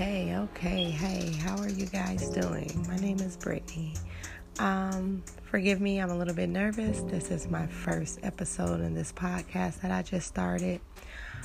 Hey, how are you guys doing? My name is Brittany. Forgive me, I'm a little bit nervous. This is my first episode in this podcast that I just started.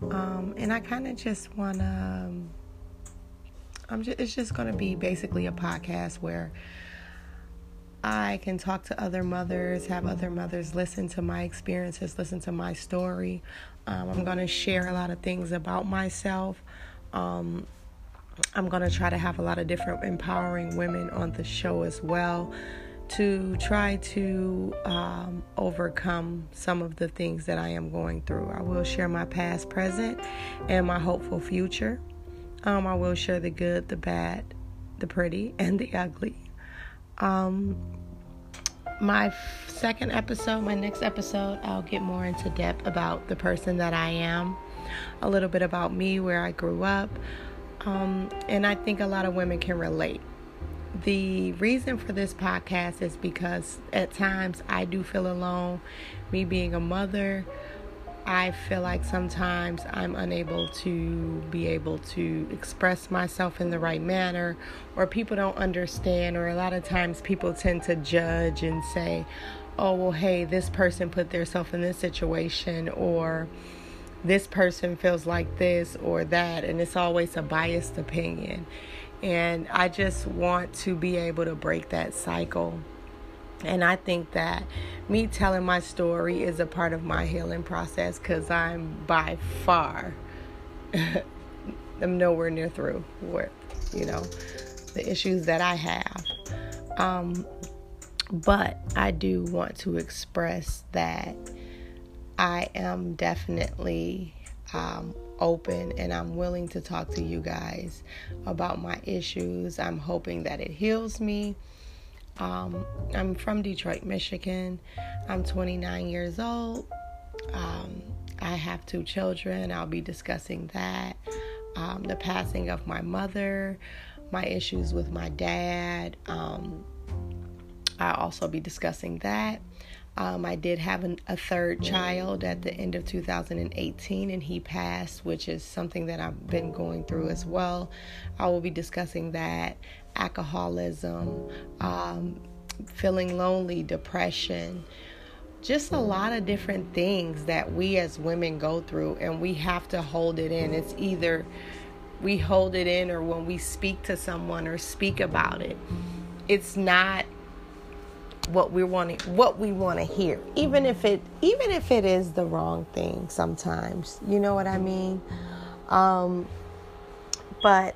And I kind of just want to, it's just going to be basically a podcast where I can talk to other mothers, have other mothers listen to my experiences, listen to my story. I'm going to share a lot of things about myself. I'm going to try to have a lot of different empowering women on the show as well to try to overcome some of the things that I am going through. I will share my past, present, and my hopeful future. I will share the good, the bad, the pretty, and the ugly. My next episode, I'll get more into depth about the person that I am, a little bit about me, where I grew up. And I think a lot of women can relate. The reason for this podcast is because at times I do feel alone. Me being a mother, I feel like sometimes I'm unable to be able to express myself in the right manner, or people don't understand, or a lot of times people tend to judge and say, oh, well, hey, this person put themselves in this situation, or this person feels like this or that, and it's always a biased opinion. And I just want to be able to break that cycle. And I think that me telling my story is a part of my healing process, because I'm by far, I'm nowhere near through with, the issues that I have. But I do want to express that I am definitely open, and I'm willing to talk to you guys about my issues. I'm hoping that it heals me. I'm from Detroit, Michigan. I'm 29 years old. I have 2 children. I'll be discussing that. The passing of my mother, my issues with my dad. I'll also be discussing that. I did have a 3rd child at the end of 2018, and he passed, which is something that I've been going through as well. I will be discussing that, alcoholism, feeling lonely, depression, just a lot of different things that we as women go through, and we have to hold it in. It's either we hold it in, or when we speak to someone or speak about it, it's not what we want to hear, even if it is the wrong thing sometimes, you know what I mean? But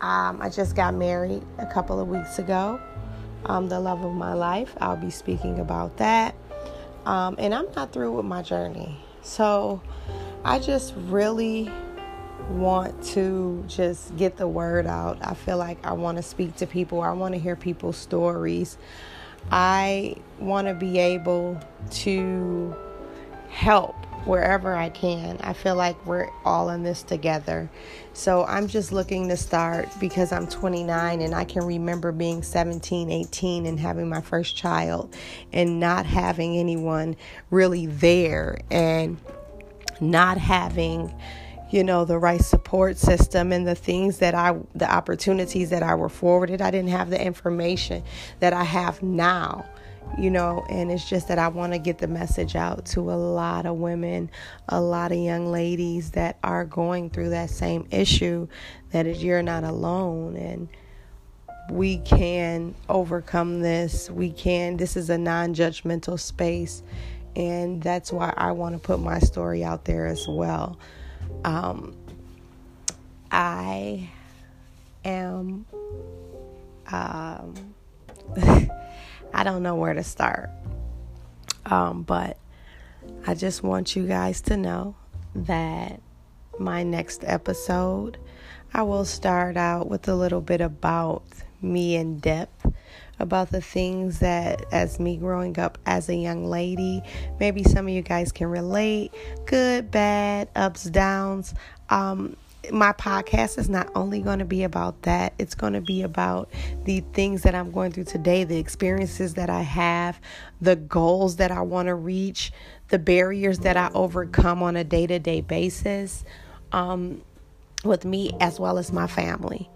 I just got married a couple of weeks ago. The love of my life, I'll be speaking about that. And I'm not through with my journey. So I just really want to just get the word out. I feel like I want to speak to people. I want to hear people's stories. I want to be able to help wherever I can. I feel like we're all in this together. So I'm just looking to start, because I'm 29 and I can remember being 17, 18 and having my first child and not having anyone really there, and not having the right support system and the opportunities that I were forwarded. I didn't have the information that I have now, and it's just that I want to get the message out to a lot of women, a lot of young ladies that are going through that same issue, that is, you're not alone, and we can overcome this. This is a non-judgmental space, and that's why I want to put my story out there as well. I am, I don't know where to start. But I just want you guys to know that my next episode, I will start out with a little bit about me in depth, about the things that, as me growing up as a young lady, maybe some of you guys can relate. Good, bad, ups, downs. My podcast is not only going to be about that. It's going to be about the things that I'm going through today, the experiences that I have, the goals that I want to reach, the barriers that I overcome on a day-to-day basis. with me as well as my family.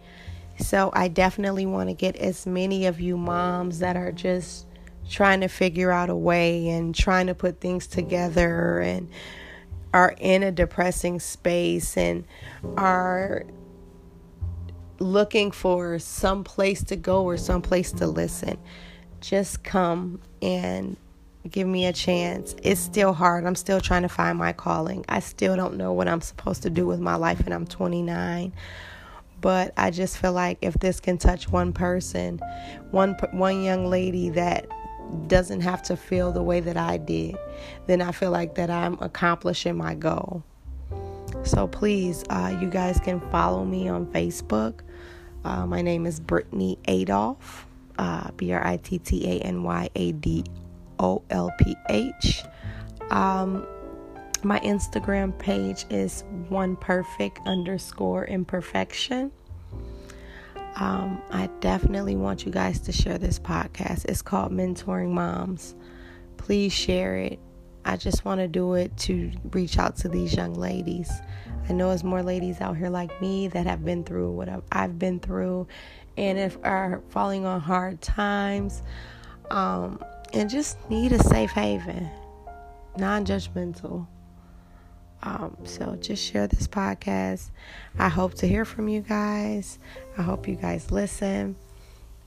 So I definitely want to get as many of you moms that are just trying to figure out a way and trying to put things together and are in a depressing space and are looking for some place to go or some place to listen. Just come and give me a chance. It's still hard. I'm still trying to find my calling. I still don't know what I'm supposed to do with my life, and I'm 29. But I just feel like if this can touch one person, one young lady that doesn't have to feel the way that I did, then I feel like that I'm accomplishing my goal. So please, you guys can follow me on Facebook. My name is Brittany Adolph, BrittanyAdolph. My Instagram page is oneperfect_imperfection. I definitely want you guys to share this podcast. It's called Mentoring Moms. Please share it. I just want to do it to reach out to these young ladies. I know there's more ladies out here like me that have been through what I've been through and are falling on hard times, and just need a safe haven, non-judgmental. So just share this podcast. I hope to hear from you guys. I hope you guys listen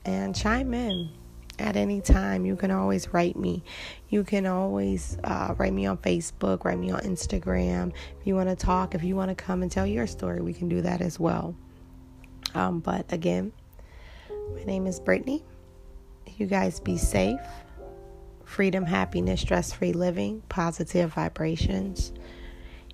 and chime in at any time. You can always write me. You can always write me on Facebook, write me on Instagram. If you want to talk, if you want to come and tell your story, we can do that as well. But again, my name is Brittany. You guys be safe. Freedom, happiness, stress-free living, positive vibrations.